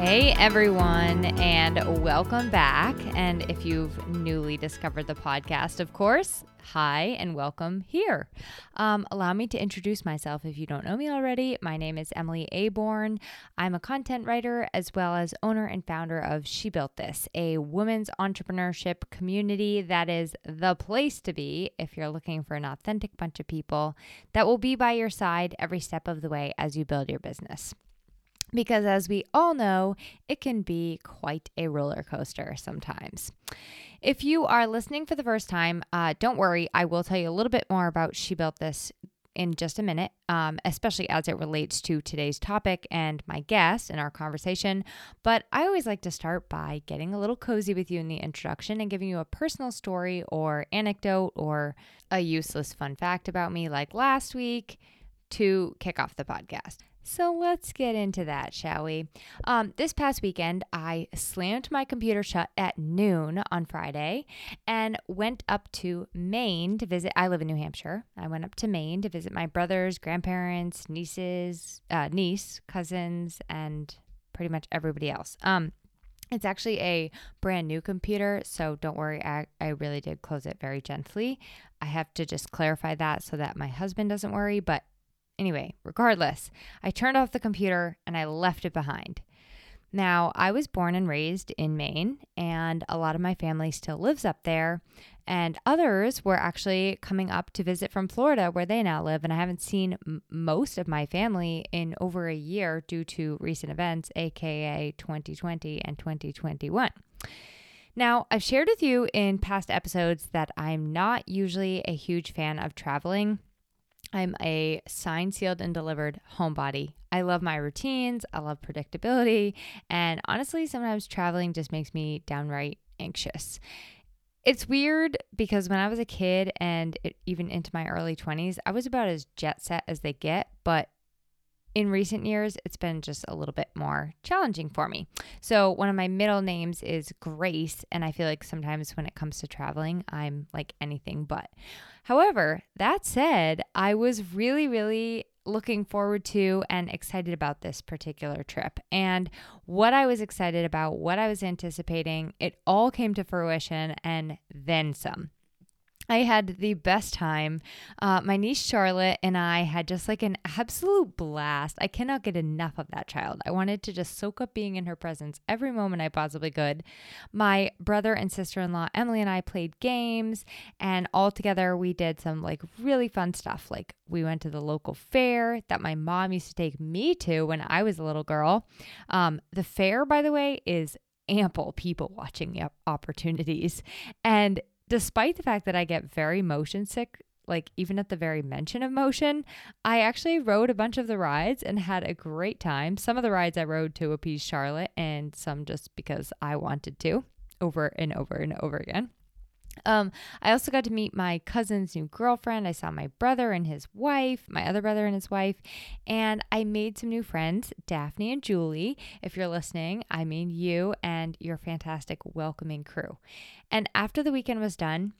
Hey everyone, and welcome back. And if you've newly discovered the podcast, of course, hi and welcome here. Allow me to introduce myself if you don't know me already. My name is Emily Aborn. I'm a content writer as well as owner and founder of She Built This, a women's entrepreneurship community that is the place to be if you're looking for an authentic bunch of people that will be by your side every step of the way as you build your business. Because as we all know, it can be quite a roller coaster sometimes. If you are listening for the first time, don't worry, I will tell you a little bit more about She Built This in just a minute, especially as it relates to today's topic and my guest and our conversation. But I always like to start by getting a little cozy with you in the introduction and giving you a personal story or anecdote or a useless fun fact about me like last week to kick off the podcast. So let's get into that, shall we? This past weekend, I slammed my computer shut at noon on Friday and went up to Maine to visit. I live in New Hampshire. I went up to Maine to visit my brothers, grandparents, niece, cousins, and pretty much everybody else. It's actually a brand new computer, so don't worry, I really did close it very gently. I have to just clarify that so that my husband doesn't worry, but anyway, regardless, I turned off the computer and I left it behind. Now, I was born and raised in Maine, and a lot of my family still lives up there, and others were actually coming up to visit from Florida where they now live, and I haven't seen most of my family in over a year due to recent events, aka 2020 and 2021. Now, I've shared with you in past episodes that I'm not usually a huge fan of traveling. I'm a signed, sealed, and delivered homebody. I love my routines, I love predictability, and honestly, sometimes traveling just makes me downright anxious. It's weird because when I was a kid and even into my early 20s, I was about as jet set as they get, but in recent years, it's been just a little bit more challenging for me. So one of my middle names is Grace, and I feel like sometimes when it comes to traveling, I'm like anything but. However, that said, I was really, really looking forward to and excited about this particular trip. And what I was excited about, what I was anticipating, it all came to fruition and then some. I had the best time. My niece Charlotte and I had just like an absolute blast. I cannot get enough of that child. I wanted to just soak up being in her presence every moment I possibly could. My brother and sister-in-law Emily and I played games, and all together we did some like really fun stuff. Like we went to the local fair that my mom used to take me to when I was a little girl. The fair, by the way, is ample people watching opportunities, and despite the fact that I get very motion sick, like even at the very mention of motion, I actually rode a bunch of the rides and had a great time. Some of the rides I rode to appease Charlotte and some just because I wanted to over and over and over again. I also got to meet my cousin's new girlfriend. I saw my brother and his wife, my other brother and his wife, and I made some new friends, Daphne and Julie. If you're listening, I mean you and your fantastic welcoming crew. And after the weekend was done,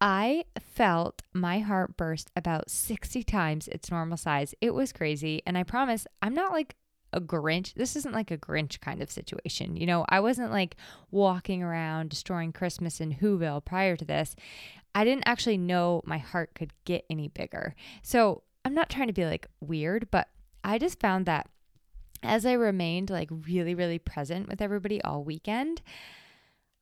I felt my heart burst about 60 times its normal size. It was crazy. And I promise I'm not like a Grinch. This isn't like a Grinch kind of situation. You know, I wasn't like walking around destroying Christmas in Whoville prior to this. I didn't actually know my heart could get any bigger. So I'm not trying to be like weird, but I just found that as I remained like really, really present with everybody all weekend,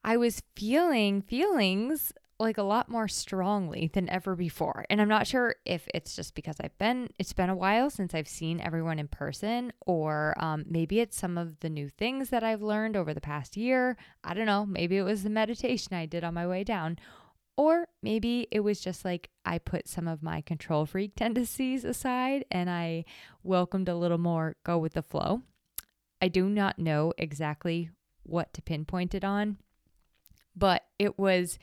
I was feeling feelings like a lot more strongly than ever before. And I'm not sure if it's just because it's been a while since I've seen everyone in person, or maybe it's some of the new things that I've learned over the past year. I don't know. Maybe it was the meditation I did on my way down, or maybe it was just like I put some of my control freak tendencies aside and I welcomed a little more go with the flow. I do not know exactly what to pinpoint it on, but it was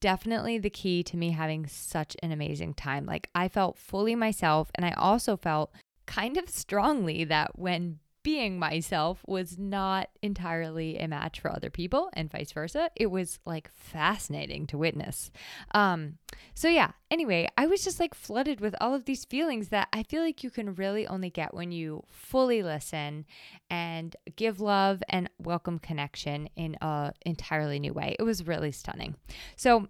definitely the key to me having such an amazing time. Like, I felt fully myself, and I also felt kind of strongly that when being myself was not entirely a match for other people and vice versa, it was like fascinating to witness. So yeah, anyway, I was just like flooded with all of these feelings that I feel like you can really only get when you fully listen and give love and welcome connection in a entirely new way. It was really stunning. So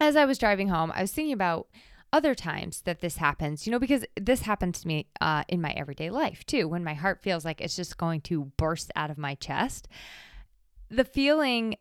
as I was driving home, I was thinking about other times that this happens, you know, because this happens to me in my everyday life too. When my heart feels like it's just going to burst out of my chest, the feeling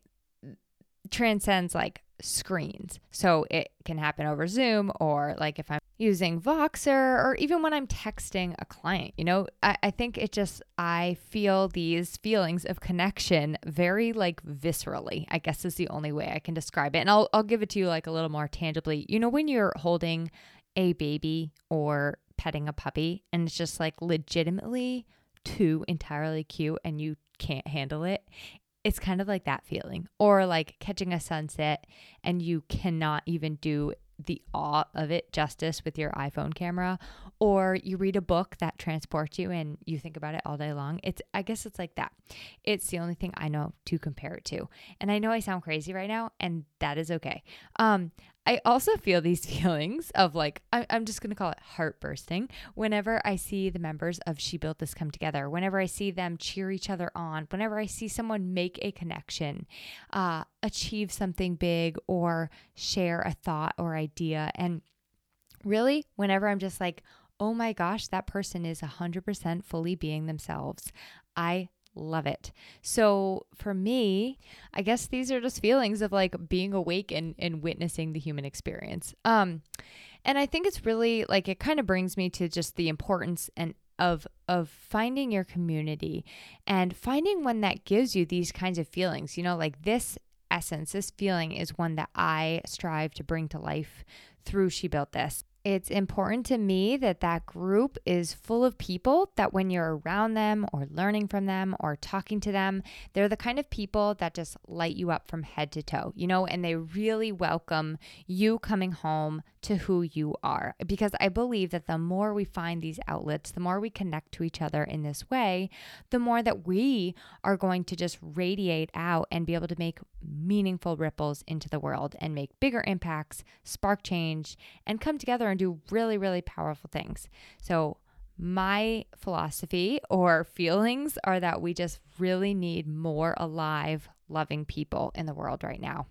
transcends like screens. So it can happen over Zoom, or like if I'm using Voxer, or even when I'm texting a client, you know, I think it just, I feel these feelings of connection very like viscerally, I guess is the only way I can describe it. And I'll give it to you like a little more tangibly. You know, when you're holding a baby or petting a puppy and it's just like legitimately too entirely cute and you can't handle it. It's kind of like that feeling, or like catching a sunset and you cannot even do the awe of it justice with your iPhone camera, or you read a book that transports you and you think about it all day long. I guess it's like that. It's the only thing I know to compare it to. And I know I sound crazy right now, and that is okay. I also feel these feelings of like, I'm just going to call it heart bursting, whenever I see the members of She Built This come together, whenever I see them cheer each other on, whenever I see someone make a connection, achieve something big, or share a thought or idea. And really, whenever I'm just like, oh my gosh, that person is 100% fully being themselves, I love it. So for me, I guess these are just feelings of like being awake and witnessing the human experience. And I think it's really like, it kind of brings me to just the importance and of finding your community and finding one that gives you these kinds of feelings, you know, like this essence, this feeling is one that I strive to bring to life through She Built This. It's important to me that that group is full of people that when you're around them or learning from them or talking to them, they're the kind of people that just light you up from head to toe, you know, and they really welcome you coming home to who you are. Because I believe that the more we find these outlets, the more we connect to each other in this way, the more that we are going to just radiate out and be able to make meaningful ripples into the world and make bigger impacts, spark change, and come together and do really, really powerful things. So my philosophy or feelings are that we just really need more alive, loving people in the world right now.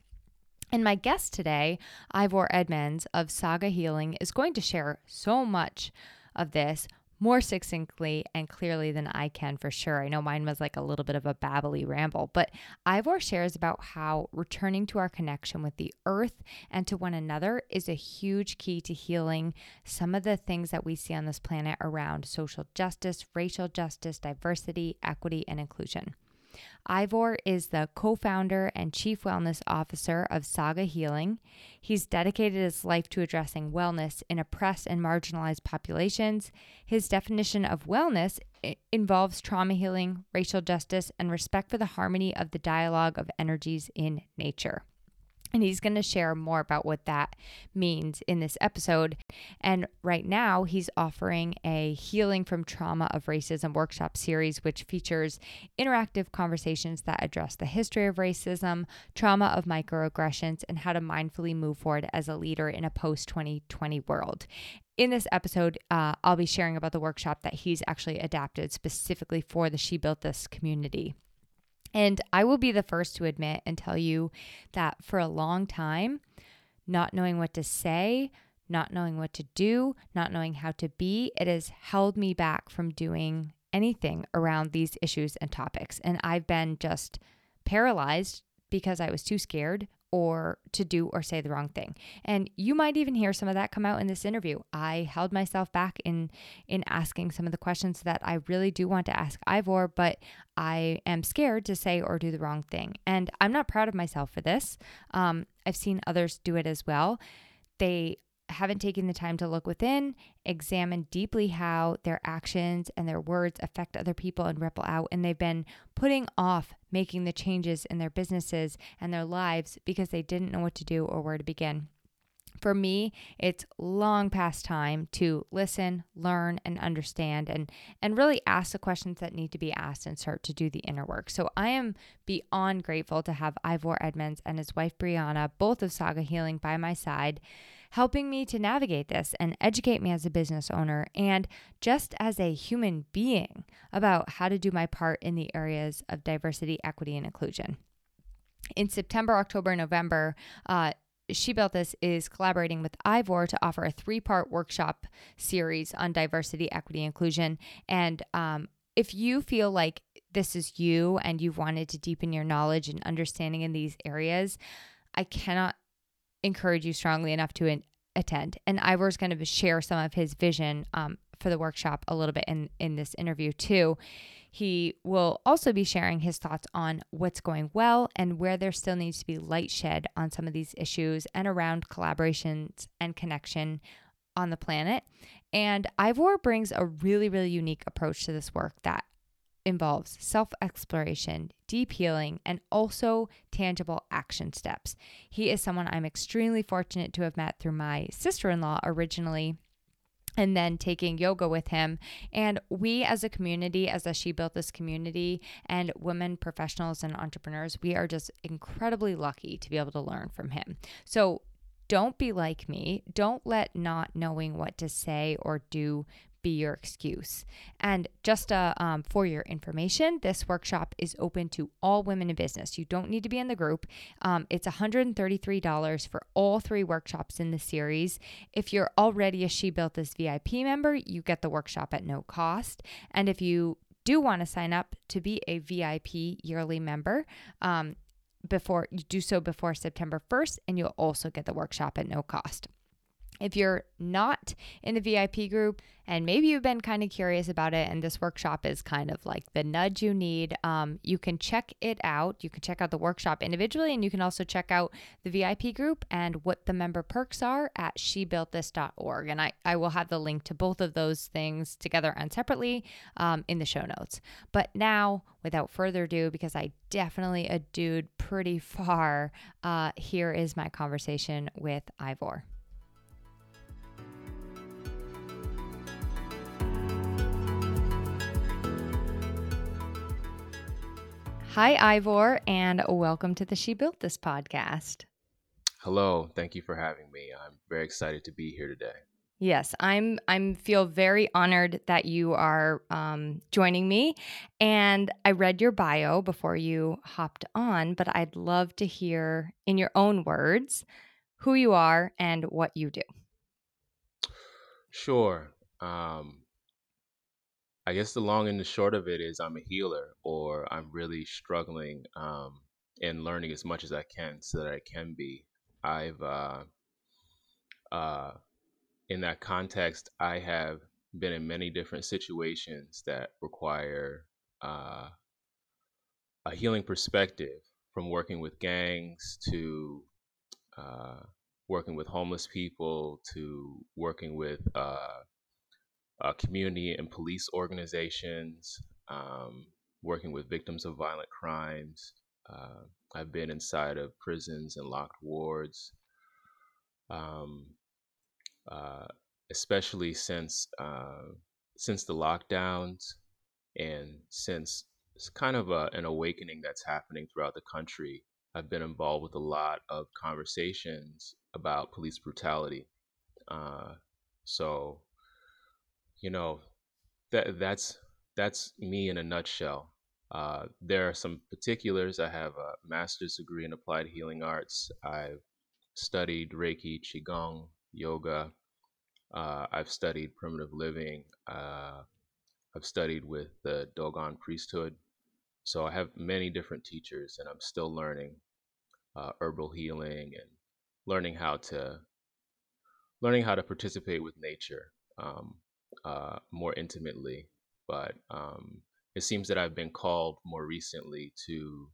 And my guest today, Ivor Edmonds of Saga Healing, is going to share so much of this more succinctly and clearly than I can for sure. I know mine was like a little bit of a babbly ramble, but Ivor shares about how returning to our connection with the earth and to one another is a huge key to healing some of the things that we see on this planet around social justice, racial justice, diversity, equity, and inclusion. Ivor is the co-founder and chief wellness officer of Saga Healing. He's dedicated his life to addressing wellness in oppressed and marginalized populations. His definition of wellness involves trauma healing, racial justice, and respect for the harmony of the dialogue of energies in nature. And he's going to share more about what that means in this episode. And right now, he's offering a Healing from Trauma of Racism workshop series, which features interactive conversations that address the history of racism, trauma of microaggressions, and how to mindfully move forward as a leader in a post-2020 world. In this episode, I'll be sharing about the workshop that he's actually adapted specifically for the She Built This community. And I will be the first to admit and tell you that for a long time, not knowing what to say, not knowing what to do, not knowing how to be, it has held me back from doing anything around these issues and topics. And I've been just paralyzed because I was too scared or to do or say the wrong thing. And you might even hear some of that come out in this interview. I held myself back in asking some of the questions that I really do want to ask Ivor, but I am scared to say or do the wrong thing. And I'm not proud of myself for this. I've seen others do it as well. They haven't taken the time to look within, examine deeply how their actions and their words affect other people and ripple out, and they've been putting off making the changes in their businesses and their lives because they didn't know what to do or where to begin. For me, it's long past time to listen, learn, and understand, and really ask the questions that need to be asked and start to do the inner work. So I am beyond grateful to have Ivor Edmonds and his wife Brianna, both of Saga Healing, by my side, helping me to navigate this and educate me as a business owner and just as a human being about how to do my part in the areas of diversity, equity, and inclusion. In September, October, November, She Built This is collaborating with Ivor to offer a 3-part workshop series on diversity, equity, inclusion. And if you feel like this is you and you've wanted to deepen your knowledge and understanding in these areas, I cannot encourage you strongly enough to attend. And Ivor's going to share some of his vision for the workshop a little bit in this interview too. He will also be sharing his thoughts on what's going well and where there still needs to be light shed on some of these issues and around collaborations and connection on the planet. And Ivor brings a really, really unique approach to this work that involves self-exploration, deep healing, and also tangible action steps. He is someone I'm extremely fortunate to have met through my sister-in-law originally, and then taking yoga with him. And we as a community, as a She Built This community and women professionals and entrepreneurs, we are just incredibly lucky to be able to learn from him. So don't be like me. Don't let not knowing what to say or do be your excuse. And just for your information, this workshop is open to all women in business. You don't need to be in the group. It's $133 for all 3 workshops in the series. If you're already a She Built This VIP member, you get the workshop at no cost. And if you do want to sign up to be a VIP yearly member, before September 1st, and you'll also get the workshop at no cost. If you're not in the VIP group and maybe you've been kind of curious about it and this workshop is kind of like the nudge you need, you can check it out. You can check out the workshop individually, and you can also check out the VIP group and what the member perks are at shebuiltthis.org. And I will have the link to both of those things together and separately in the show notes. But now, without further ado, because I definitely adued pretty far, here is my conversation with Ivor. Hi, Ivor, and welcome to the She Built This podcast. Hello. Thank you for having me. I'm very excited to be here today. Yes, I'm feel very honored that you are joining me. And I read your bio before you hopped on, but I'd love to hear in your own words who you are and what you do. Sure. I guess the long and the short of it is I'm a healer, or I'm really struggling and learning as much as I can so that I can be. I've, in that context, I have been in many different situations that require a healing perspective, from working with gangs to working with homeless people to working with community and police organizations, working with victims of violent crimes. I've been inside of prisons and locked wards, especially since the lockdowns and since it's kind of an awakening that's happening throughout the country. I've been involved with a lot of conversations about police brutality. So you know, that's me in a nutshell. There are some particulars. I have a master's degree in applied healing arts. I've studied Reiki, Qigong, yoga. I've studied primitive living. I've studied with the Dogon priesthood. So I have many different teachers, and I'm still learning herbal healing and learning how to participate with nature. More intimately, but it seems that I've been called more recently to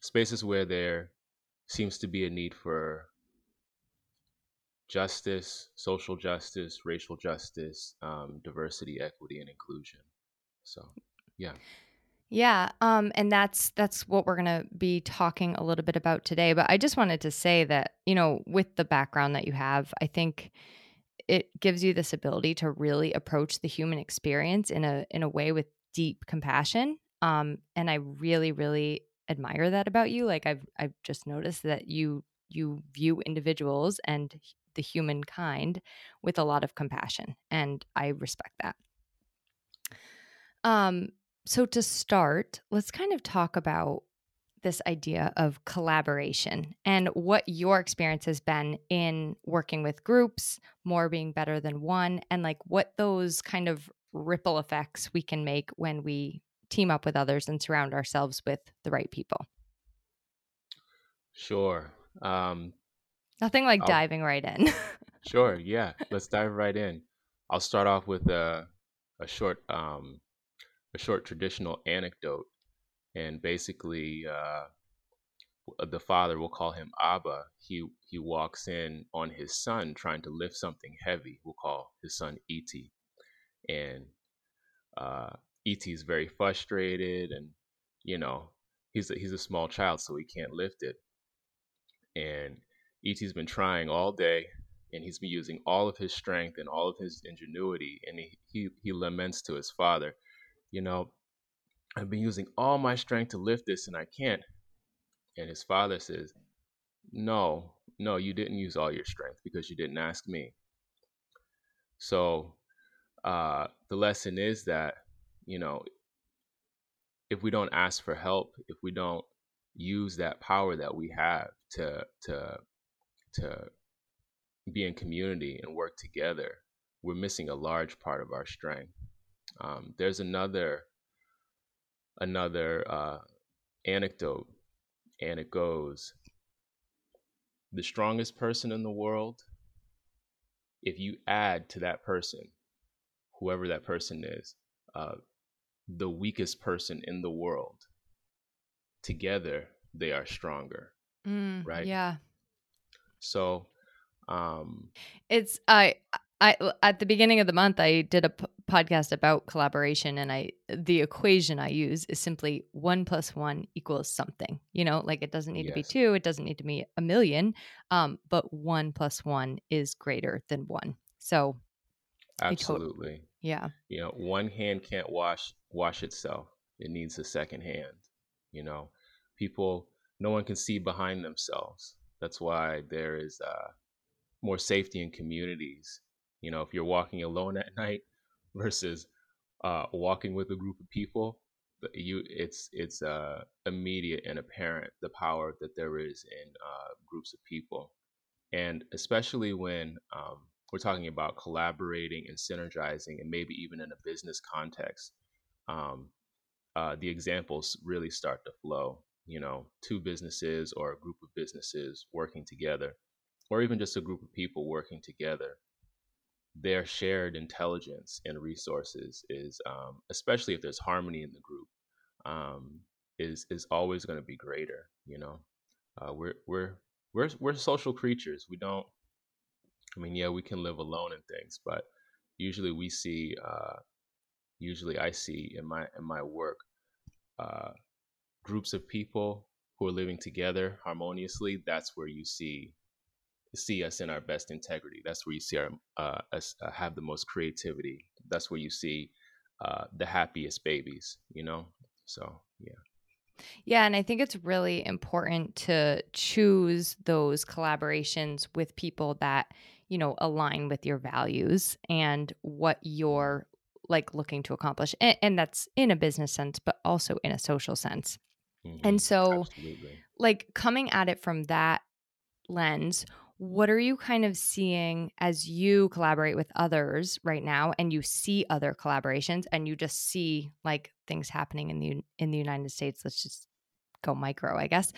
spaces where there seems to be a need for justice, social justice, racial justice, diversity, equity, and inclusion. So, yeah. Yeah. And that's what we're going to be talking a little bit about today. But I just wanted to say that, you know, with the background that you have, I think it gives you this ability to really approach the human experience in a way with deep compassion. And I really, really admire that about you. Like I've just noticed that you view individuals and the humankind with a lot of compassion, and I respect that. So to start, let's kind of talk about this idea of collaboration and what your experience has been in working with groups, more being better than one, and like what those kind of ripple effects we can make when we team up with others and surround ourselves with the right people. Sure. Nothing like diving right in. Sure. Yeah. Let's dive right in. I'll start off with a short traditional anecdote. And basically, the father, we'll call him Abba. He walks in on his son trying to lift something heavy. We'll call his son E.T. And, E.T. is very frustrated and, you know, he's a small child, so he can't lift it. And E.T.'s been trying all day, and he's been using all of his strength and all of his ingenuity. And he laments to his father, you know, I've been using all my strength to lift this and I can't. And his father says, no, you didn't use all your strength because you didn't ask me. So the lesson is that, you know, if we don't ask for help, if we don't use that power that we have to be in community and work together, we're missing a large part of our strength. There's another anecdote, and it goes, the strongest person in the world, if you add to that person, whoever that person is, the weakest person in the world, together they are stronger. Right? Yeah. So it's I at the beginning of the month I did a podcast about collaboration, and the equation I use is simply 1 + 1 = something. You know, like it doesn't need to be 2, it doesn't need to be a million, but 1 + 1 is greater than 1. So absolutely. Yeah. You know, one hand can't wash itself. It needs a second hand. You know, no one can see behind themselves. That's why there is more safety in communities. You know, if you're walking alone at night versus walking with a group of people, it's immediate and apparent the power that there is in groups of people, and especially when we're talking about collaborating and synergizing, and maybe even in a business context. The examples really start to flow, you know, two businesses or a group of businesses working together, or even just a group of people working together. Their shared intelligence and resources is, especially if there's harmony in the group, is always going to be greater. You know, we're social creatures. We can live alone and things, but usually we see, usually I see in my work, groups of people who are living together harmoniously. That's where you see us in our best integrity. That's where you see us have the most creativity. That's where you see the happiest babies, you know? So, yeah. Yeah, and I think it's really important to choose those collaborations with people that, you know, align with your values and what you're like looking to accomplish. And that's in a business sense, but also in a social sense. Mm-hmm. And so absolutely. Like coming at it from that lens, what are you kind of seeing as you collaborate with others right now, and you see other collaborations, and you just see like things happening in the United States? Let's just go micro, I guess.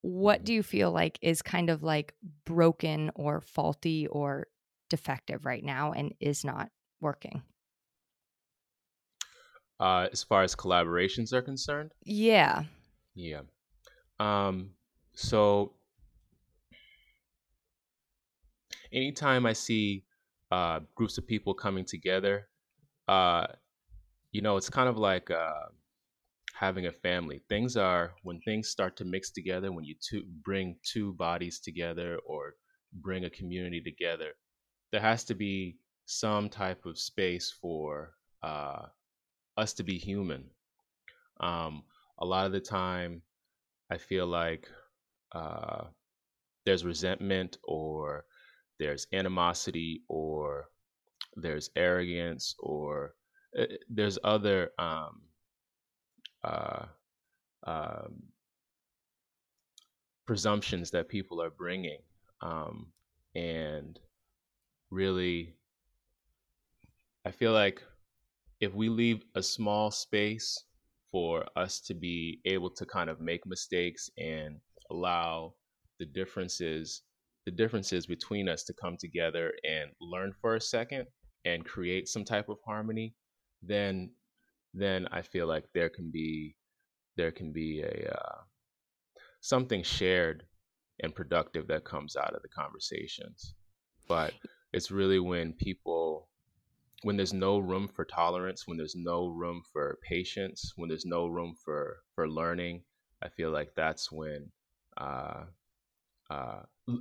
What do you feel like is kind of like broken or faulty or defective right now and is not working? As far as collaborations are concerned? Yeah. Yeah. So anytime I see groups of people coming together, you know, it's kind of like having a family. Things are, when things start to mix together, when you bring two bodies together or bring a community together, there has to be some type of space for us to be human. A lot of the time, I feel like there's resentment, or there's animosity, or there's arrogance, or there's other presumptions that people are bringing, and really, I feel like if we leave a small space for us to be able to kind of make mistakes and allow the differences between us to come together and learn for a second and create some type of harmony, then I feel like there can be a something shared and productive that comes out of the conversations. But it's really when there's no room for tolerance, when there's no room for patience, when there's no room for learning, I feel like that's when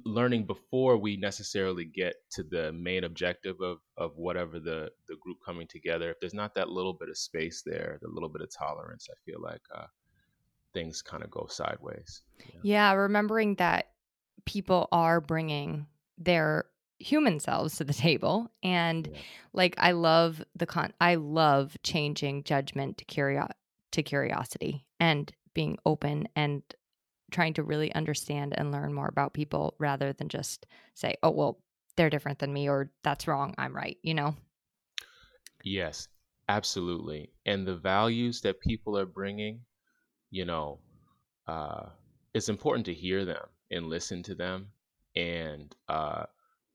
learning before we necessarily get to the main objective of whatever the group coming together, if there's not that little bit of space there, the little bit of tolerance, I feel like things kind of go sideways. Yeah, remembering that people are bringing their human selves to the table, and like I love changing judgment to curiosity and being open and trying to really understand and learn more about people, rather than just say, oh, well, they're different than me, or that's wrong, I'm right, you know? Yes, absolutely. And the values that people are bringing, you know, it's important to hear them and listen to them, and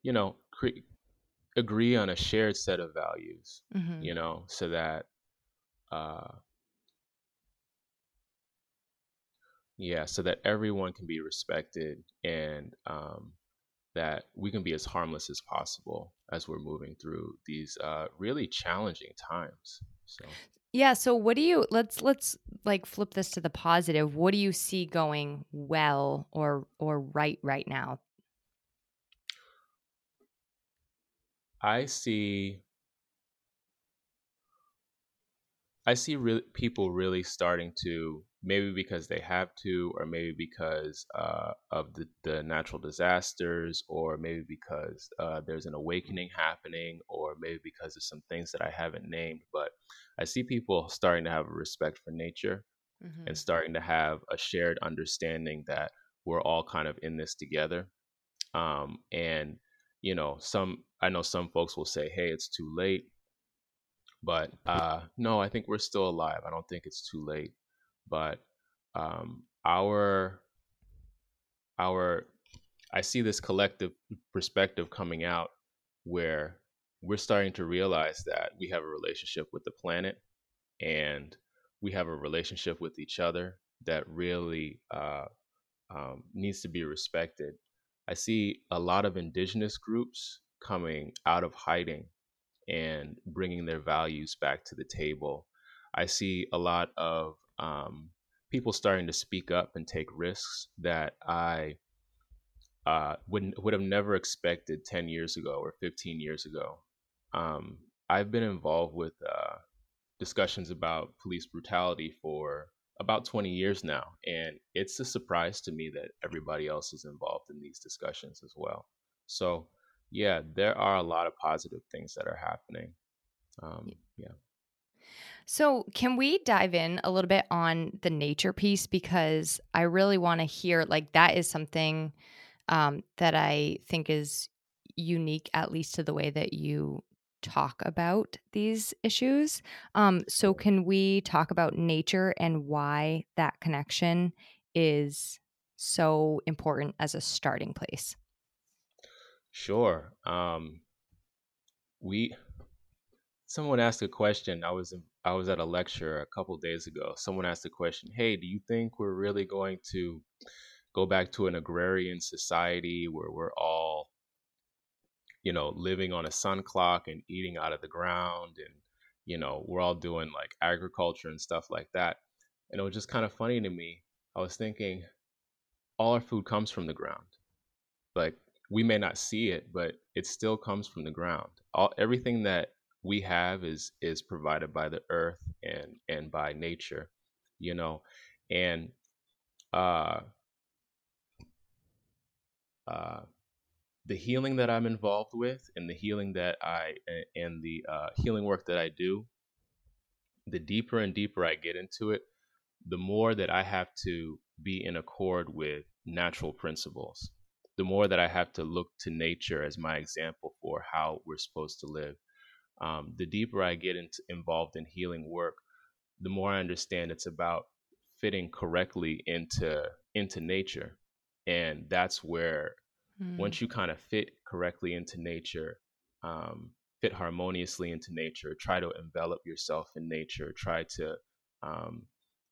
you know, agree on a shared set of values, mm-hmm. you know, so that, so that everyone can be respected, and that we can be as harmless as possible as we're moving through these really challenging times. So. Yeah. So what do you, let's like flip this to the positive. What do you see going well or right now? I see people really starting to, maybe because they have to, or maybe because of the natural disasters, or maybe because there's an awakening happening, or maybe because of some things that I haven't named, but I see people starting to have a respect for nature, mm-hmm. and starting to have a shared understanding that we're all kind of in this together. And you know, I know some folks will say, hey, it's too late, but no, I think we're still alive. I don't think it's too late, but I see this collective perspective coming out where we're starting to realize that we have a relationship with the planet, and we have a relationship with each other that really needs to be respected. I see a lot of indigenous groups coming out of hiding and bringing their values back to the table. I see a lot of people starting to speak up and take risks that I would have never expected 10 years ago or 15 years ago. I've been involved with discussions about police brutality for about 20 years now, and it's a surprise to me that everybody else is involved in these discussions as well. So yeah, there are a lot of positive things that are happening. So can we dive in a little bit on the nature piece? Because I really want to hear, like, that is something that I think is unique, at least to the way that you talk about these issues. So can we talk about nature and why that connection is so important as a starting place? Sure. Someone asked a question. I was at a lecture a couple of days ago. Someone asked a question, hey, do you think we're really going to go back to an agrarian society where we're all you know, living on a sun clock and eating out of the ground. And, you know, we're all doing like agriculture and stuff like that. And it was just kind of funny to me. I was thinking, all our food comes from the ground. Like, we may not see it, but it still comes from the ground. Everything that we have is provided by the earth and by nature, you know. And the healing that I'm involved with, and the healing that healing work that I do, the deeper and deeper I get into it, the more that I have to be in accord with natural principles, the more that I have to look to nature as my example for how we're supposed to live. The deeper I get involved in healing work, the more I understand it's about fitting correctly into nature. And that's where, once you kind of fit correctly into nature, fit harmoniously into nature, try to envelop yourself in nature, try to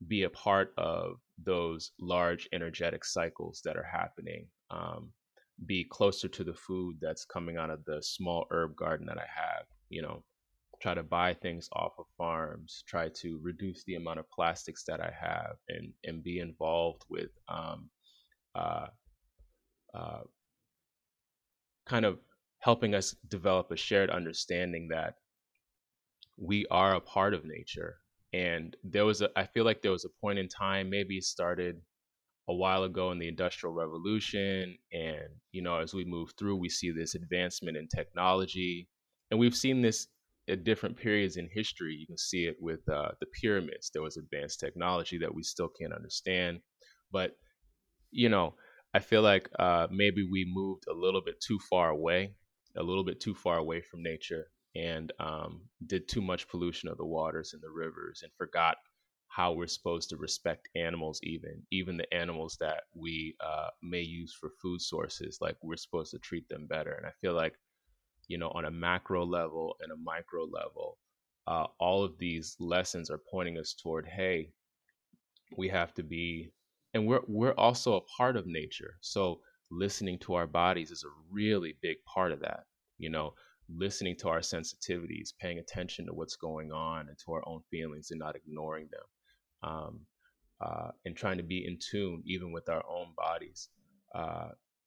be a part of those large energetic cycles that are happening, be closer to the food that's coming out of the small herb garden that I have, you know, try to buy things off of farms, try to reduce the amount of plastics that I have, and be involved with kind of helping us develop a shared understanding that we are a part of nature. And I feel like there was a point in time, maybe it started a while ago in the Industrial Revolution. And, you know, as we move through, we see this advancement in technology. And we've seen this at different periods in history. You can see it with the pyramids. There was advanced technology that we still can't understand. But, you know, I feel like maybe we moved a little bit too far away from nature, and did too much pollution of the waters and the rivers, and forgot how we're supposed to respect animals, even the animals that we may use for food sources. Like, we're supposed to treat them better. And I feel like, you know, on a macro level and a micro level, all of these lessons are pointing us toward, hey, we have to be, and we're also a part of nature. So listening to our bodies is a really big part of that, you know, listening to our sensitivities, paying attention to what's going on and to our own feelings, and not ignoring them, and trying to be in tune even with our own bodies.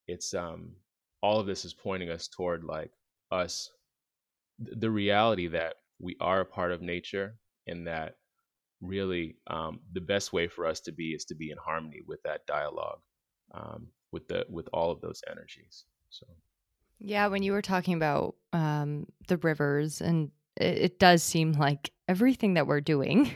It's all of this is pointing us toward, like, us, the reality that we are a part of nature, and that really the best way for us to be is to be in harmony with that dialogue, with all of those energies. So, yeah, when you were talking about the rivers, and it does seem like everything that we're doing,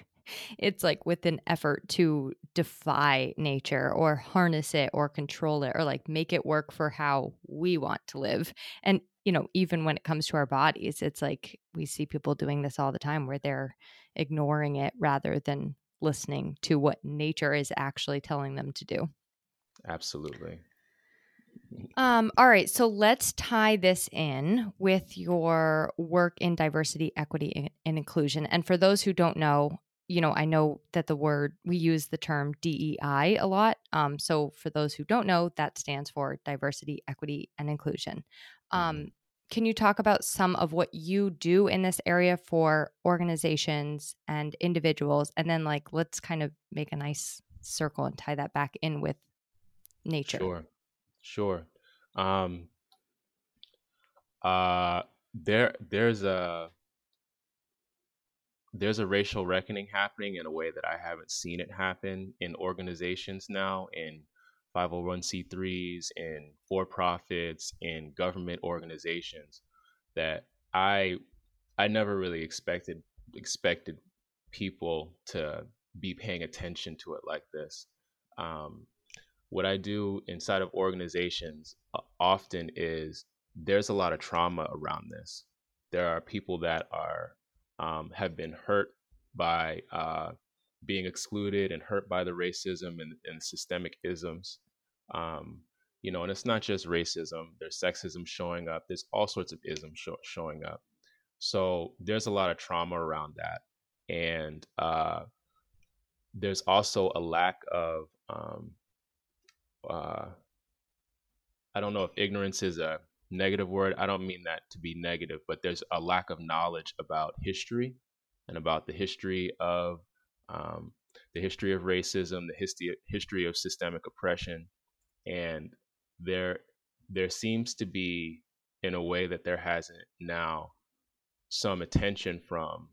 it's like with an effort to defy nature or harness it or control it, or like make it work for how we want to live. And, you know, even when it comes to our bodies, it's like we see people doing this all the time, where they're ignoring it rather than listening to what nature is actually telling them to do. Absolutely. All right. So let's tie this in with your work in diversity, equity, and inclusion. And for those who don't know, you know, I know that we use the term DEI a lot. So for those who don't know, that stands for diversity, equity, and inclusion. Can you talk about some of what you do in this area for organizations and individuals? And then, like, let's kind of make a nice circle and tie that back in with nature. Sure. There's a racial reckoning happening in a way that I haven't seen it happen in organizations now, in 501c3s, in for-profits, in government organizations, that I never really expected people to be paying attention to it like this. What I do inside of organizations often is, there's a lot of trauma around this. There are people that are have been hurt by being excluded, and hurt by the racism and systemic isms. You know, and it's not just racism. There's sexism showing up. There's all sorts of isms showing up. So there's a lot of trauma around that. And there's also a lack of I don't know if ignorance is a negative word. I don't mean that to be negative, but there's a lack of knowledge about history and about the history of racism, the history of systemic oppression. And there seems to be, in a way that there hasn't now, some attention from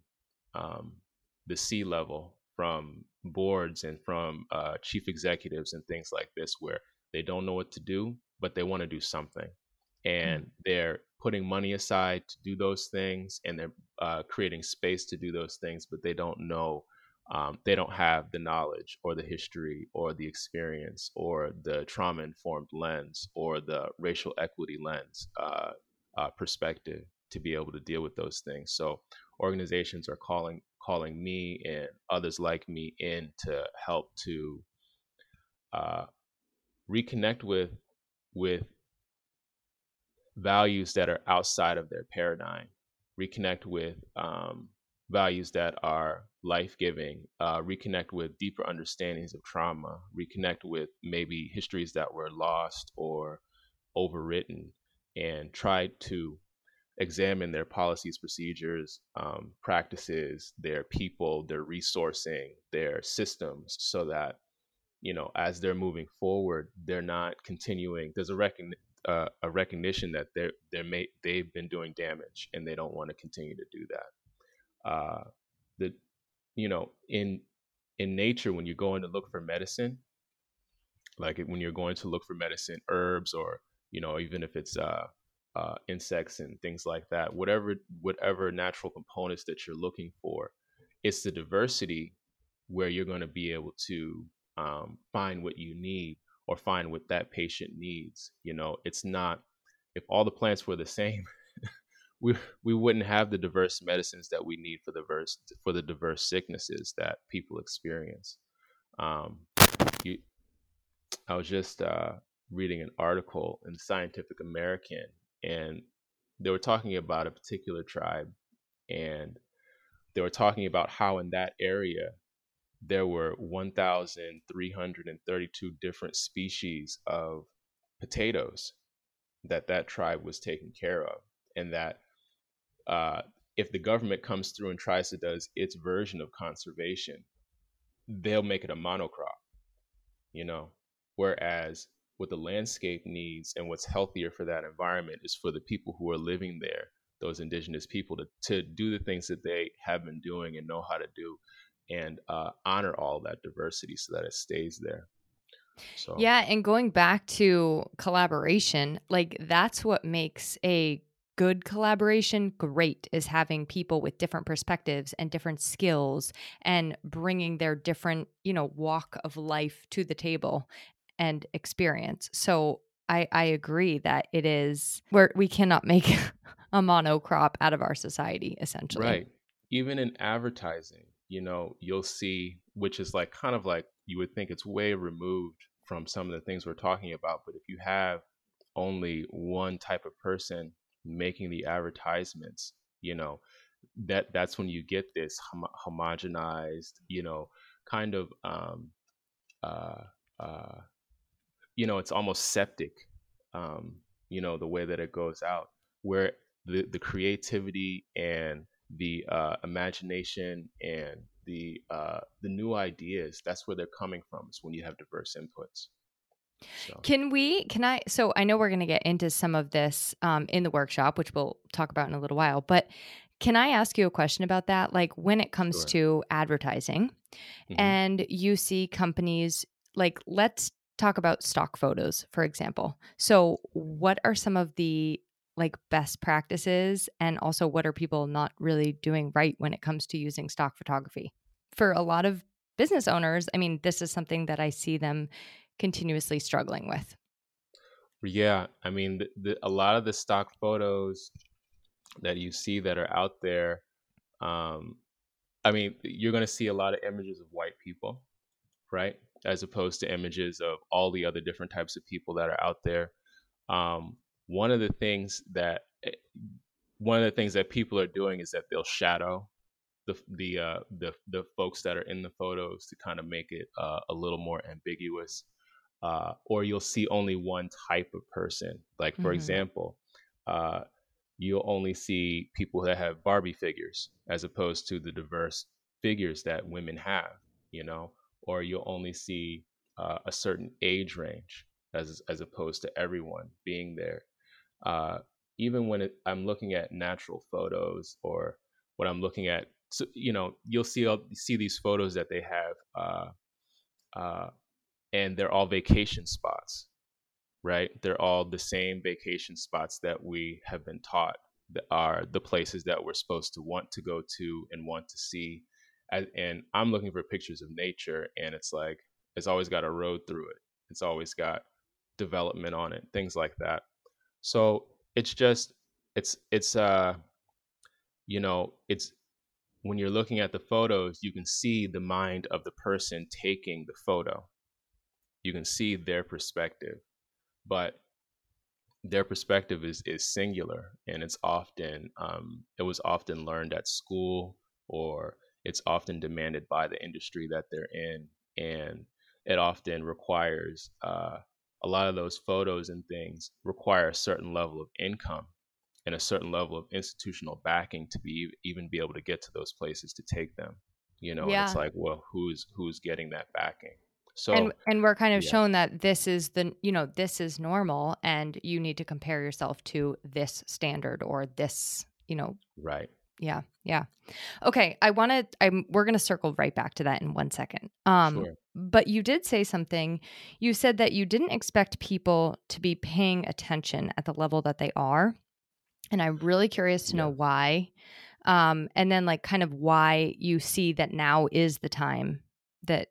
the C-level, from boards and from chief executives and things like this, where they don't know what to do, but they want to do something. And they're putting money aside to do those things, and they're creating space to do those things, but they don't know, they don't have the knowledge or the history or the experience or the trauma-informed lens or the racial equity lens perspective to be able to deal with those things. So organizations are calling me and others like me in to help to reconnect with values that are outside of their paradigm, reconnect with values that are life-giving, reconnect with deeper understandings of trauma, reconnect with maybe histories that were lost or overwritten, and try to examine their policies, procedures, practices, their people, their resourcing, their systems, so that, you know, as they're moving forward, they're not continuing. There's a recognition that they've been doing damage, and they don't want to continue to do that. In nature, when you're going to look for medicine, herbs, or, you know, even if it's insects and things like that, whatever natural components that you're looking for, it's the diversity where you're going to be able to find what you need, or find what that patient needs. You know, it's not, if all the plants were the same, we wouldn't have the diverse medicines that we need for the diverse sicknesses that people experience. I was just reading an article in Scientific American, and they were talking about a particular tribe, and they were talking about how in that area there were 1,332 different species of potatoes that tribe was taking care of. And that if the government comes through and tries to does its version of conservation, they'll make it a monocrop, you know, whereas what the landscape needs and what's healthier for that environment is for the people who are living there, those indigenous people, to do the things that they have been doing and know how to do, and honor all that diversity so that it stays there. So. Yeah. And going back to collaboration, like, that's what makes a good collaboration great, is having people with different perspectives and different skills and bringing their different, you know, walk of life to the table and experience. So I agree that it is where we cannot make a monocrop out of our society, essentially. Right. Even in advertising, you know, you'll see, which is like kind of like, you would think it's way removed from some of the things we're talking about. But if you have only one type of person making the advertisements, you know, that's when you get this homogenized, you know, kind of, you know, it's almost septic, you know, the way that it goes out, where the creativity and the imagination and the new ideas, that's where they're coming from, is when you have diverse inputs. So. So I know we're going to get into some of this in the workshop, which we'll talk about in a little while, but can I ask you a question about that? Like, when it comes to advertising, mm-hmm. and you see companies, like, let's talk about stock photos, for example. So what are some of the, like, best practices, and also what are people not really doing right when it comes to using stock photography? For a lot of business owners, I mean, this is something that I see them continuously struggling with. Yeah. I mean, a lot of the stock photos that you see that are out there, I mean, you're going to see a lot of images of white people, right? As opposed to images of all the other different types of people that are out there. One of the things that people are doing is that they'll shadow the folks that are in the photos to kind of make it a little more ambiguous, or you'll see only one type of person. Like, for example, you'll only see people that have Barbie figures as opposed to the diverse figures that women have, you know, or you'll only see a certain age range as opposed to everyone being there. Even when I'm looking at natural photos or when I'm looking at, so, you know, you'll see these photos that they have and they're all vacation spots, right? They're all the same vacation spots that we have been taught that are the places that we're supposed to want to go to and want to see. And I'm looking for pictures of nature, and it's like, it's always got a road through it. It's always got development on it, things like that. So it's just, it's when you're looking at the photos, you can see the mind of the person taking the photo. You can see their perspective, but their perspective is singular, and it's often, it was often learned at school, or it's often demanded by the industry that they're in. And it often requires, a lot of those photos and things require a certain level of income and a certain level of institutional backing to be able to get to those places to take them, you know. Yeah. And it's like, well, who's getting that backing? So and we're kind of shown that this is the, you know, this is normal, and you need to compare yourself to this standard or this, you know. Right. Yeah. Yeah. Okay. We're going to circle right back to that in 1 second. Sure. But you did say something. You said that you didn't expect people to be paying attention at the level that they are. And I'm really curious to know why. And then like kind of why you see that now is the time that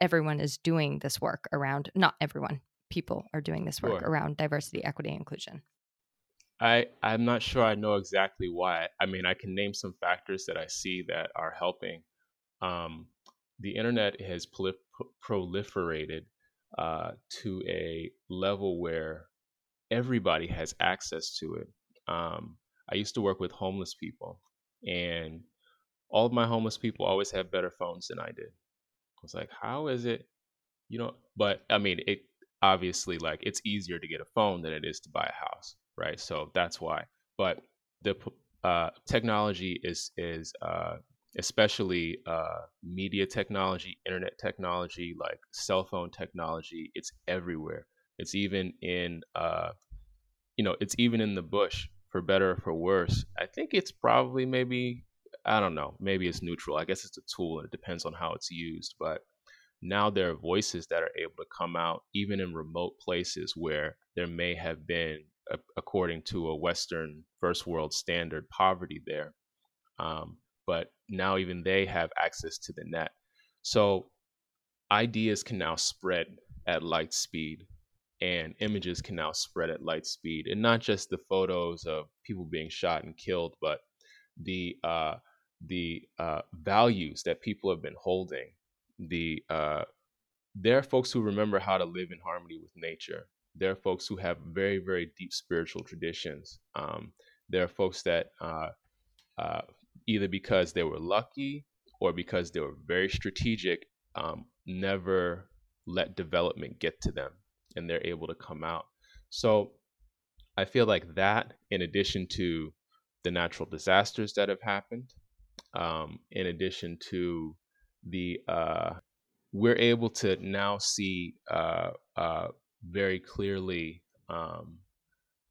everyone is doing this work around, not everyone, people are doing this work around diversity, equity, inclusion. I'm not sure I know exactly why. I mean, I can name some factors that I see that are helping. The internet has proliferated to a level where everybody has access to it. I used to work with homeless people, and all of my homeless people always had better phones than I did. I was like, how is it? You know, but I mean, it obviously, like, it's easier to get a phone than it is to buy a house, right? So that's why. But the technology is especially media technology, internet technology, like cell phone technology, it's everywhere. It's even in, it's even in the bush, for better or for worse. I think it's probably maybe it's neutral. I guess it's a tool, and it depends on how it's used. But now there are voices that are able to come out even in remote places where there may have been, according to a Western first world standard, poverty there. But now even they have access to the net. So ideas can now spread at light speed, and images can now spread at light speed. And not just the photos of people being shot and killed, but the values that people have been holding. There are folks who remember how to live in harmony with nature. There are folks who have very, very deep spiritual traditions. There are folks that either because they were lucky or because they were very strategic, never let development get to them, and they're able to come out. So I feel like that, in addition to the natural disasters that have happened, in addition to the, we're able to now see very clearly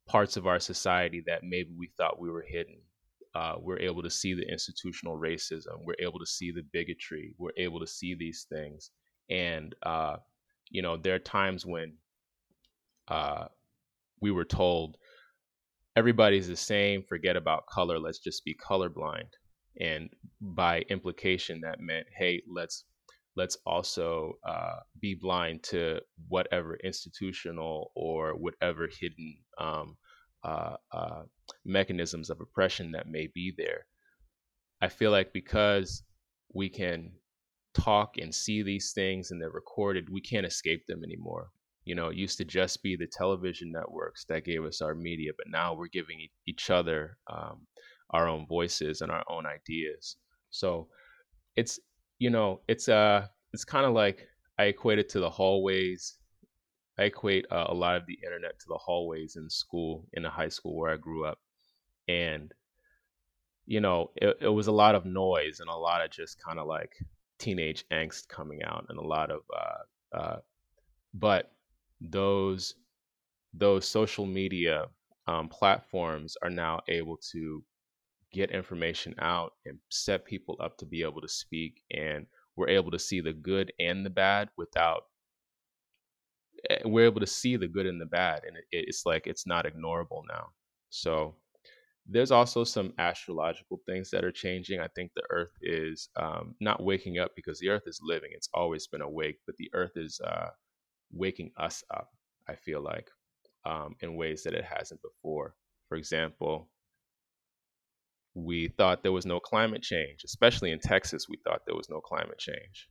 parts of our society that maybe we thought we were hidden. We're able to see the institutional racism. We're able to see the bigotry. We're able to see these things. And, there are times when we were told everybody's the same, forget about color, let's just be colorblind. And by implication, that meant, hey, let's also be blind to whatever institutional or whatever hidden mechanisms of oppression that may be there. I feel like because we can talk and see these things and they're recorded, we can't escape them anymore. You know, it used to just be the television networks that gave us our media, but now we're giving each other our own voices and our own ideas. So it's kind of like I equate it to the hallways I equate a lot of the internet to the hallways in school, in the high school where I grew up. And, you know, it was a lot of noise and a lot of just kind of like teenage angst coming out, and a lot of, but those social media platforms are now able to get information out and set people up to be able to speak. And we're able to see the good and the bad. And it's like, it's not ignorable now. So there's also some astrological things that are changing. I think the earth is not waking up, because the earth is living. It's always been awake, but the earth is waking us up, I feel like, in ways that it hasn't before. For example, we thought there was no climate change, especially in Texas. We thought there was no climate change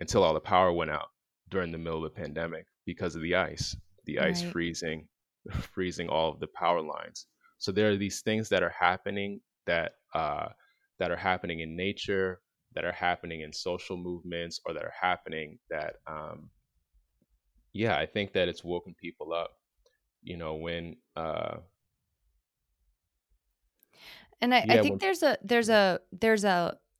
until all the power went out during the middle of the pandemic because of the ice. The ice freezing all of the power lines. So there are these things that are happening that are happening in nature, that are happening in social movements, or that are happening that, I think that it's woken people up, you know, when. I think there's a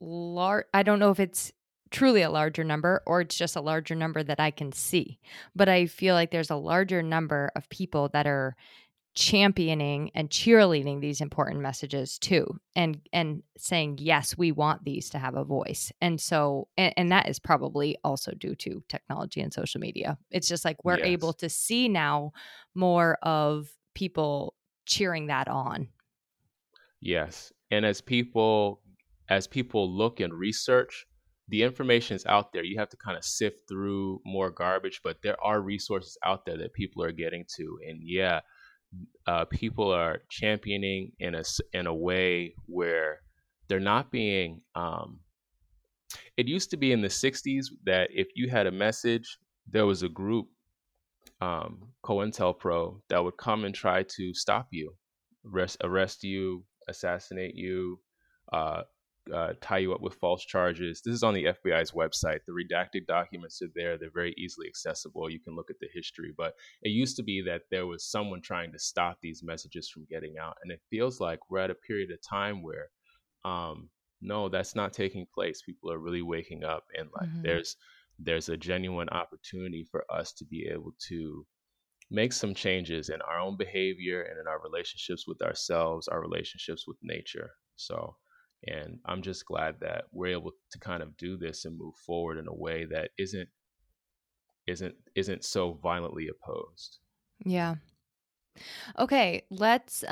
large, I don't know if it's truly a larger number or it's just a larger number that I can see, but I feel like there's a larger number of people that are championing and cheerleading these important messages too, and saying, yes, we want these to have a voice. And so, and that is probably also due to technology and social media. It's just like, we're able to see now more of people cheering that on. Yes. And as people look and research, the information is out there. You have to kind of sift through more garbage, but there are resources out there that people are getting to. And people are championing in a way where they're not being, it used to be in the 60s that if you had a message, there was a group, COINTELPRO, that would come and try to stop you, arrest you, assassinate you, tie you up with false charges. This is on the FBI's website. The redacted documents are there. They're very easily accessible. You can look at the history, but it used to be that there was someone trying to stop these messages from getting out. And it feels like we're at a period of time where, no, that's not taking place. People are really waking up, and like, there's a genuine opportunity for us to be able to make some changes in our own behavior and in our relationships with ourselves, our relationships with nature. So, and I'm just glad that we're able to kind of do this and move forward in a way that isn't so violently opposed. Yeah. Okay. Let's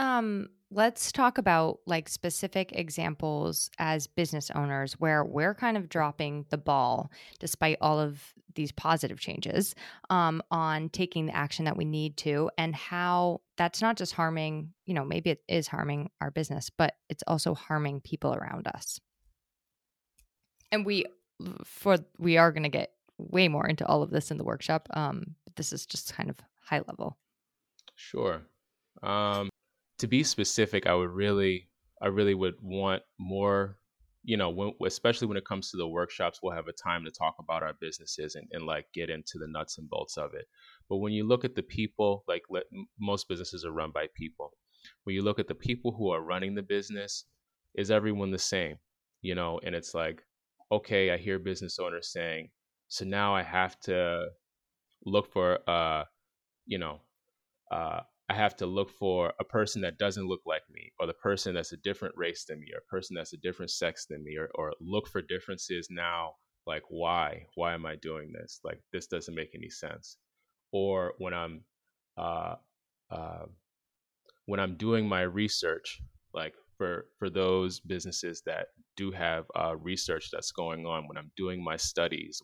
talk about like specific examples as business owners where we're kind of dropping the ball despite all of these positive changes on taking the action that we need to, and how that's not just harming, you know, maybe it is harming our business, but it's also harming people around us. And we are going to get way more into all of this in the workshop. This is just kind of high level. Sure. To be specific, I really would want more, you know, especially when it comes to the workshops, we'll have a time to talk about our businesses and like get into the nuts and bolts of it. But when you look at the people, like most businesses are run by people. When you look at the people who are running the business, is everyone the same? You know, and it's like, okay, I hear business owners saying, so now I have to look for, I have to look for a person that doesn't look like me, or the person that's a different race than me, or a person that's a different sex than me, or look for differences now. Like, why am I doing this? Like, this doesn't make any sense. Or when I'm doing my research, like for those businesses that do have research that's going on, when I'm doing my studies,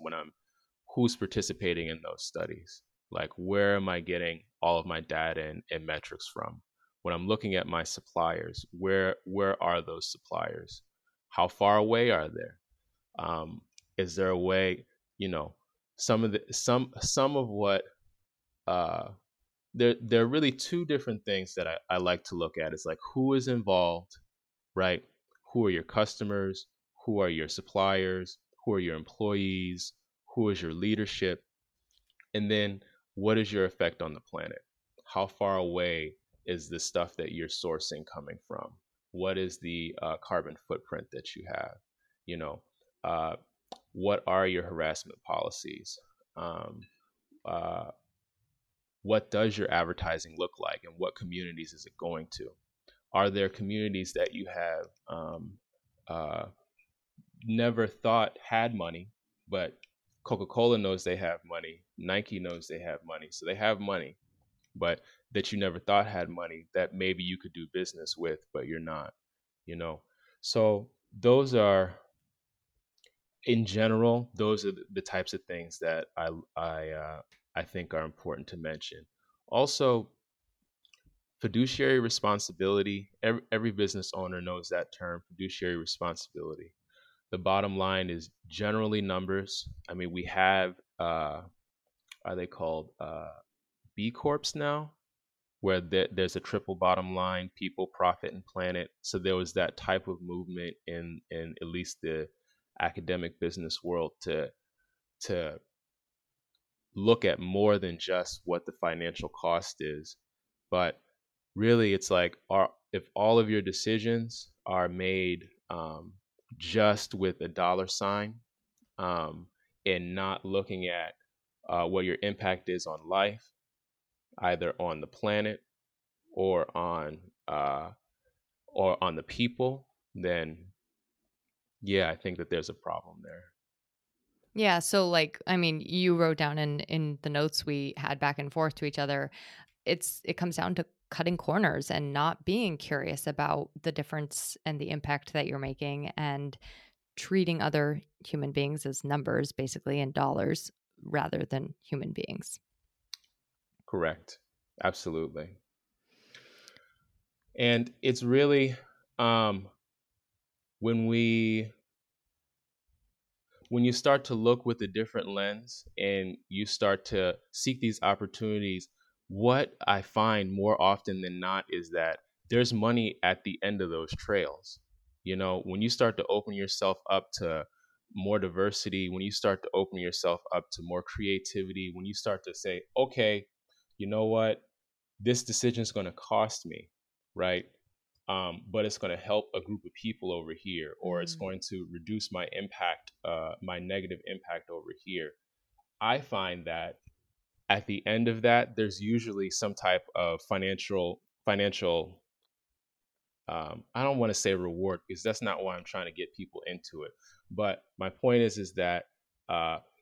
who's participating in those studies? Like, where am I getting all of my data and metrics from? When I'm looking at my suppliers, where are those suppliers? How far away are they? Is there a way, you know, there are really two different things that I like to look at. It's like, who is involved, right? Who are your customers? Who are your suppliers? Who are your employees? Who is your leadership? And then what is your effect on the planet? How far away is the stuff that you're sourcing coming from? What is the carbon footprint that you have? You know, what are your harassment policies? What does your advertising look like, and what communities is it going to? Are there communities that you have never thought had money, but Coca-Cola knows they have money, Nike knows they have money, so they have money, but that you never thought had money that maybe you could do business with, but you're not, you know? So those are, in general, those are the types of things that I think are important to mention. Also, fiduciary responsibility. Every business owner knows that term, fiduciary responsibility. The bottom line is generally numbers. I mean, we have, are they called B Corps now? Where there's a triple bottom line, people, profit, and planet. So there was that type of movement in at least the academic business world to look at more than just what the financial cost is. But really, it's like, if all of your decisions are made just with a dollar sign, and not looking at what your impact is on life, either on the planet or on the people, then yeah, I think that there's a problem there. Yeah. So like, I mean, you wrote down in the notes we had back and forth to each other, it comes down to cutting corners and not being curious about the difference and the impact that you're making, and treating other human beings as numbers, basically, and dollars rather than human beings. Correct. Absolutely. And it's really, when you start to look with a different lens and you start to seek these opportunities, what I find more often than not is that there's money at the end of those trails. You know, when you start to open yourself up to more diversity, when you start to open yourself up to more creativity, when you start to say, okay, you know what, this decision is going to cost me, right? But it's going to help a group of people over here, or it's going to reduce my impact, my negative impact over here. I find that at the end of that, there's usually some type of financial. I don't want to say reward, because that's not why I'm trying to get people into it. But my point is that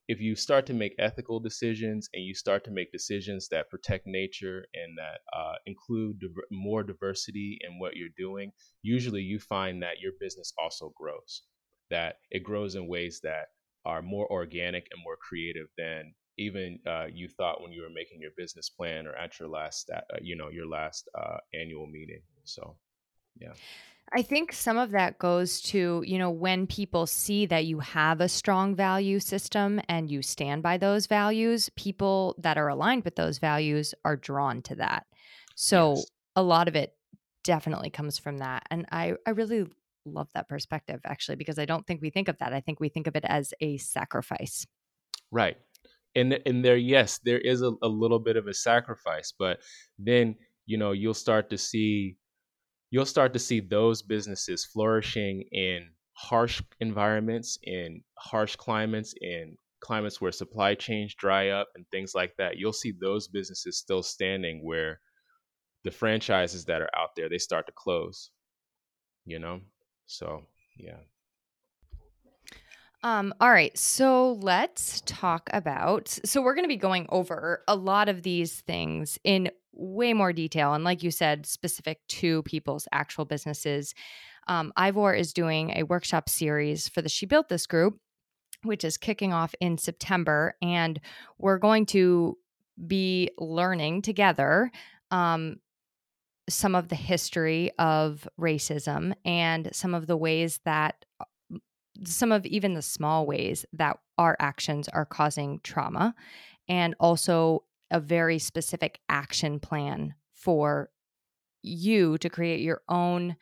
if you start to make ethical decisions, and you start to make decisions that protect nature and that include more diversity in what you're doing, usually you find that your business also grows, that it grows in ways that are more organic and more creative than even you thought when you were making your business plan, or at your last, annual meeting. So, yeah. I think some of that goes to, you know, when people see that you have a strong value system and you stand by those values, people that are aligned with those values are drawn to that. So yes, a lot of it definitely comes from that. And I really love that perspective, actually, because I don't think we think of that. I think we think of it as a sacrifice. Right. And there, yes, there is a little bit of a sacrifice, but then, you know, you'll start to see those businesses flourishing in harsh environments, in harsh climates, in climates where supply chains dry up and things like that. You'll see those businesses still standing, where the franchises that are out there, they start to close, you know? So, yeah. All right. So let's talk about, so we're going to be going over a lot of these things in way more detail. And like you said, specific to people's actual businesses. Ivor is doing a workshop series for the She Built This group, which is kicking off in September. And we're going to be learning together some of the history of racism and some of the ways that some of even the small ways that our actions are causing trauma, and also a very specific action plan for you to create your own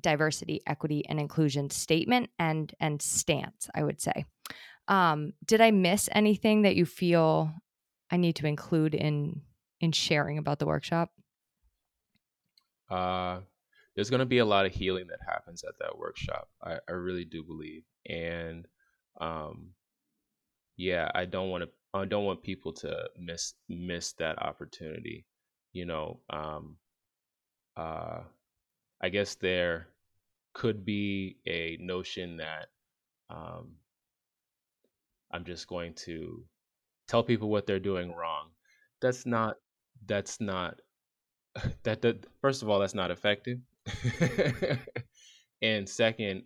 diversity, equity, and inclusion statement and stance, I would say. Did I miss anything that you feel I need to include in sharing about the workshop? There's going to be a lot of healing that happens at that workshop. I really do believe. And I don't want people to miss that opportunity. You know, I guess there could be a notion that I'm just going to tell people what they're doing wrong. That's not first of all, that's not effective. And second,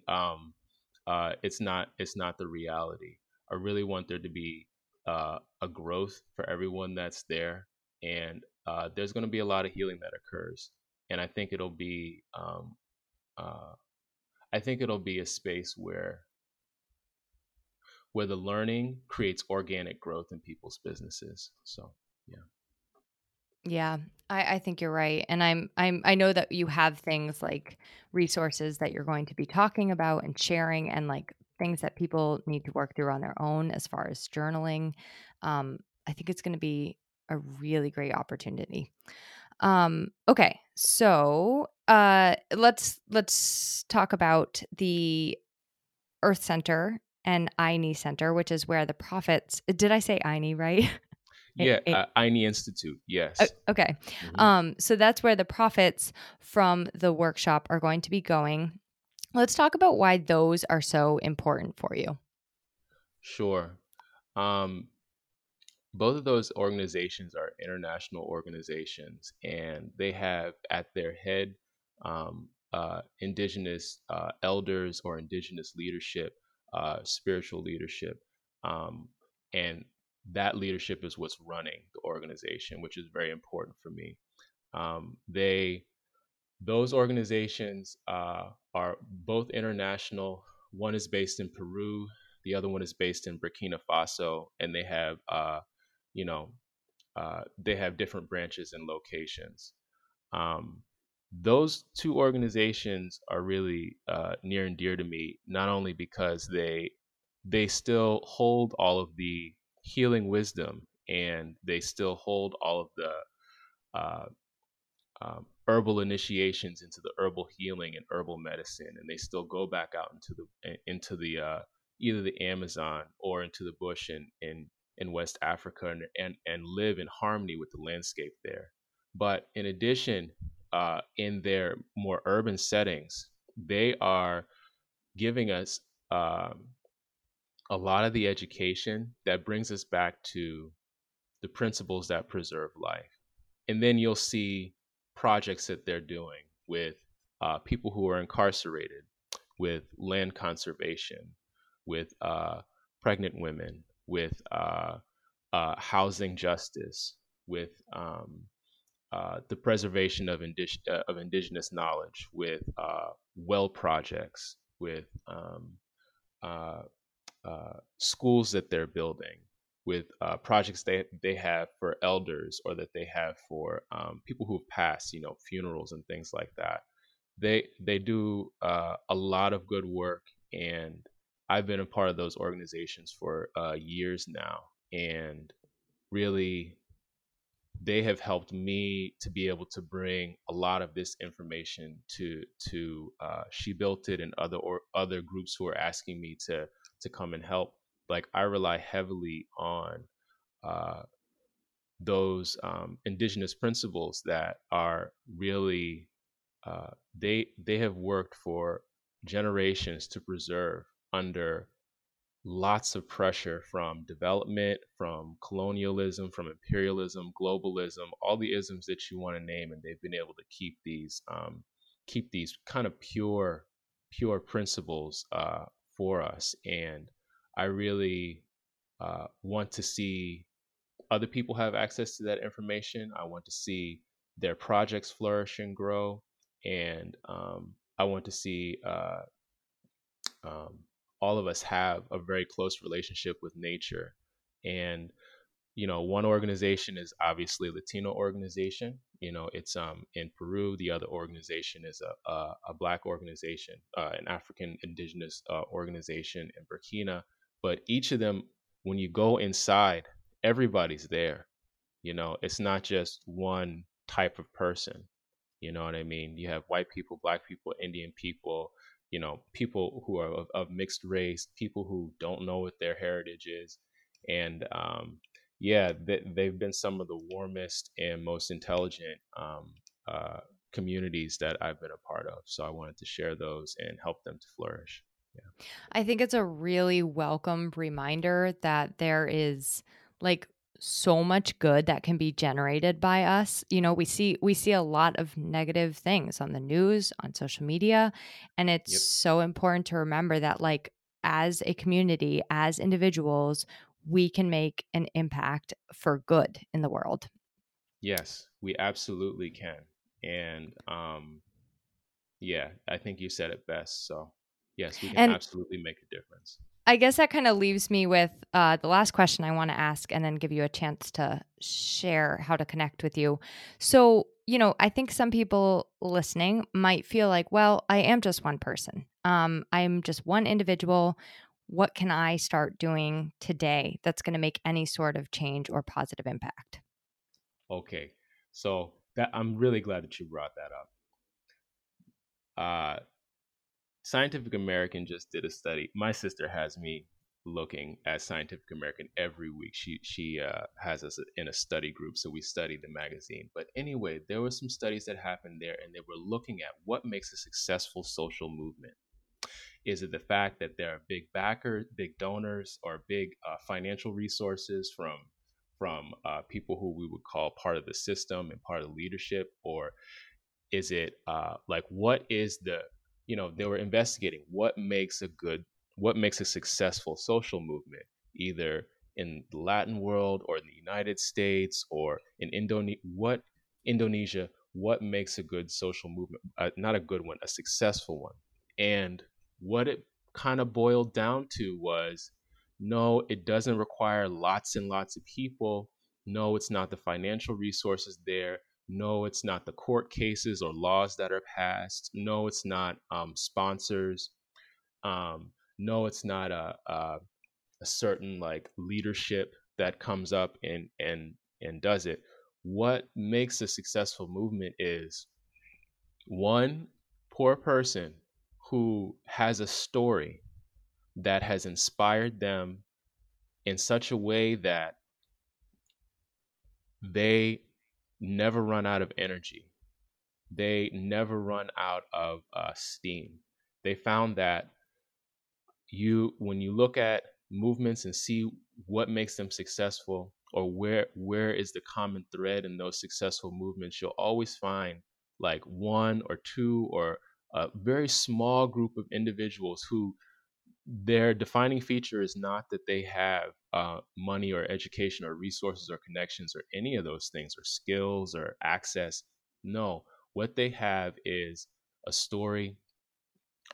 it's not the reality. I really want there to be a growth for everyone that's there. And there's going to be a lot of healing that occurs. And I think it'll be a space where the learning creates organic growth in people's businesses. So, yeah. Yeah, I think you're right. And I know that you have things like resources that you're going to be talking about and sharing, and like things that people need to work through on their own as far as journaling. I think it's going to be a really great opportunity. Okay. So, let's talk about the Earth Center and Aini Center, which is where the prophets, did I say Aini, right? Yeah, Aini Institute, yes. Okay. Mm-hmm. So that's where the prophets from the workshop are going to be going. Let's talk about why those are so important for you. Sure. Both of those organizations are international organizations, and they have at their head indigenous elders or indigenous leadership, spiritual leadership, and that leadership is what's running the organization, which is very important for me. Those organizations are both international. One is based in Peru, the other one is based in Burkina Faso, and they have, they have different branches and locations. Those two organizations are really near and dear to me, not only because they still hold all of the healing wisdom, and they still hold all of the herbal initiations into the herbal healing and herbal medicine, and they still go back out into the either the Amazon or into the bush in West Africa and live in harmony with the landscape there. But in addition, in their more urban settings, they are giving us a lot of the education that brings us back to the principles that preserve life. And then you'll see projects that they're doing with people who are incarcerated, with land conservation, with pregnant women, with housing justice, with the preservation of indigenous knowledge, with well projects, with schools that they're building, with projects they have for elders, or that they have for people who've passed, funerals and things like that. They do a lot of good work, and I've been a part of those organizations for years now, and really they have helped me to be able to bring a lot of this information to She Built It and other groups who are asking me to come and help. Like, I rely heavily on those indigenous principles that are really they have worked for generations to preserve under lots of pressure from development, from colonialism, from imperialism, globalism, all the isms that you want to name, and they've been able to keep these kind of pure principles for us. And I really want to see other people have access to that information. I want to see their projects flourish and grow, and I want to see all of us have a very close relationship with nature. And one organization is obviously a Latino organization. It's in Peru. The other organization is a Black organization, an African indigenous organization in Burkina. But each of them, when you go inside, everybody's there. You know, it's not just one type of person. You know what I mean? You have white people, black people, Indian people, you know, people who are of mixed race, people who don't know what their heritage is. And they've been some of the warmest and most intelligent communities that I've been a part of. So I wanted to share those and help them to flourish. Yeah. I think it's a really welcome reminder that there is like so much good that can be generated by us. You know, we see a lot of negative things on the news, on social media, and it's so important to remember that like as a community, as individuals, we can make an impact for good in the world. Yes, we absolutely can. And I think you said it best. So yes, we can absolutely make a difference. I guess that kind of leaves me with the last question I want to ask and then give you a chance to share how to connect with you. So, you know, I think some people listening might feel like, well, I am just one person. I'm just one individual. What can I start doing today that's going to make any sort of change or positive impact? Okay. So I'm really glad that you brought that up. Scientific American just did a study. My sister has me looking at Scientific American every week. She has us in a study group, so we study the magazine. But anyway, there were some studies that happened there, and they were looking at what makes a successful social movement. Is it the fact that there are big backers, big donors, or big financial resources from people who we would call part of the system and part of the leadership? Or is it what is the... You know, they were investigating what makes a successful social movement, either in the Latin world or in the United States or in Indonesia, what makes a good social movement, not a good one, a successful one. And what it kind of boiled down to was, no, it doesn't require lots and lots of people. No, it's not the financial resources there. No, it's not the court cases or laws that are passed. No, it's not sponsors. No, it's not a certain like leadership that comes up and does it. What makes a successful movement is one poor person who has a story that has inspired them in such a way that they never run out of energy. They never run out of steam. They found that when you look at movements and see what makes them successful, or where is the common thread in those successful movements, you'll always find like one or two or a very small group of individuals who their defining feature is not that they have money or education or resources or connections or any of those things or skills or access. No, what they have is a story.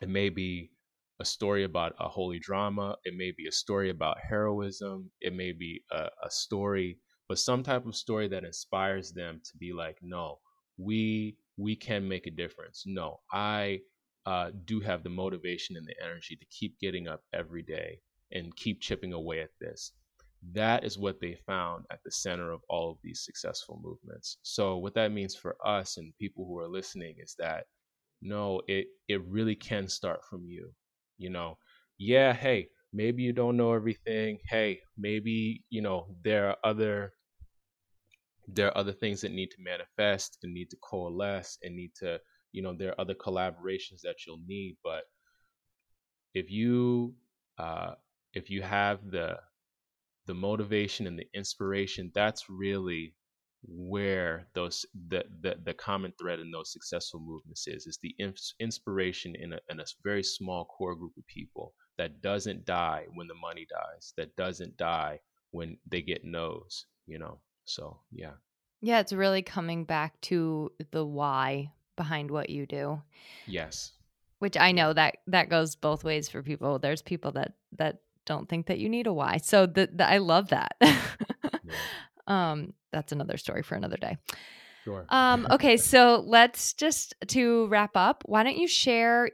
It may be a story about a holy drama. It may be a story about heroism. It may be a story, but some type of story that inspires them to be like, no, we can make a difference. No, I do have the motivation and the energy to keep getting up every day and keep chipping away at this. That is what they found at the center of all of these successful movements. So what that means for us and people who are listening is that, no, it really can start from you. You know, yeah, hey, maybe you don't know everything. Hey, maybe, you know, there are other things that need to manifest and need to coalesce and need to, you know, there are other collaborations that you'll need, but if you have the motivation and the inspiration, that's really where the common thread in those successful movements is the inspiration in a very small core group of people that doesn't die when the money dies, that doesn't die when they get no's, you know? So, yeah. Yeah. It's really coming back to the why behind what you do. Yes. Which I know that goes both ways for people. There's people that don't think that you need a why. So I love that. Yeah. That's another story for another day. Sure. Okay. So let's just, to wrap up, why don't you share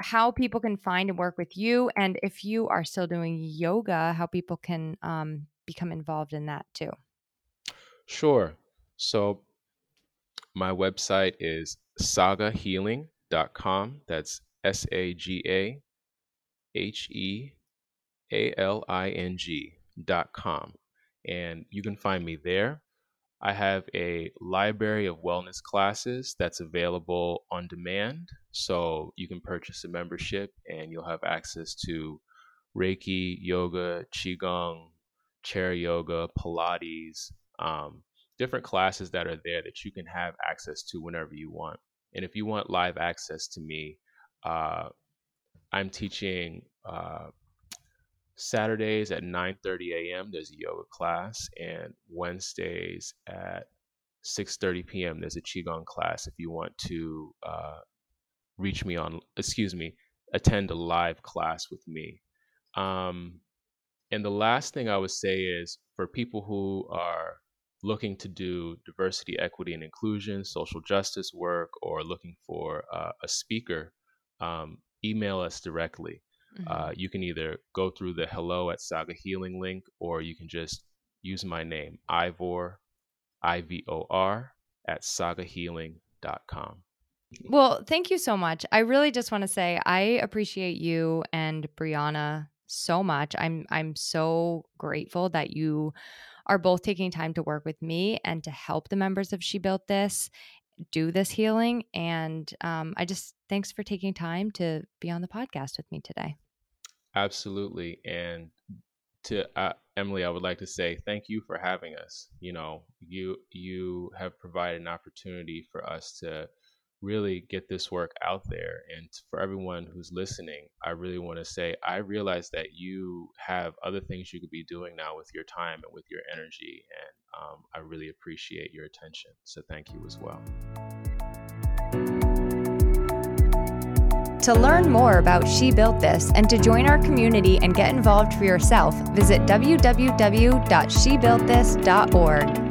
how people can find and work with you, and if you are still doing yoga, how people can become involved in that too. Sure. So my website is sagahealing.com. That's sagahealing.com. And you can find me there. I have a library of wellness classes that's available on demand. So you can purchase a membership and you'll have access to Reiki, yoga, Qigong, chair yoga, Pilates, different classes that are there that you can have access to whenever you want. And if you want live access to me, I'm teaching Saturdays at 9:30 a.m. There's a yoga class, and Wednesdays at 6:30 p.m. There's a Qigong class. If you want to attend a live class with me. And the last thing I would say is for people who are looking to do diversity, equity, and inclusion, social justice work, or looking for a speaker, email us directly. Mm-hmm. You can either go through the hello@Saga Healing link, or you can just use my name, Ivor, IVOR, @sagahealing.com. Well, thank you so much. I really just want to say I appreciate you and Brianna so much. I'm so grateful that you are both taking time to work with me and to help the members of She Built This do this healing. And thanks for taking time to be on the podcast with me today. Absolutely. And to Emily, I would like to say thank you for having us. You know, you have provided an opportunity for us to really get this work out there. And for everyone who's listening, I really want to say, I realize that you have other things you could be doing now with your time and with your energy. And I really appreciate your attention. So thank you as well. To learn more about She Built This and to join our community and get involved for yourself, visit www.shebuiltthis.org.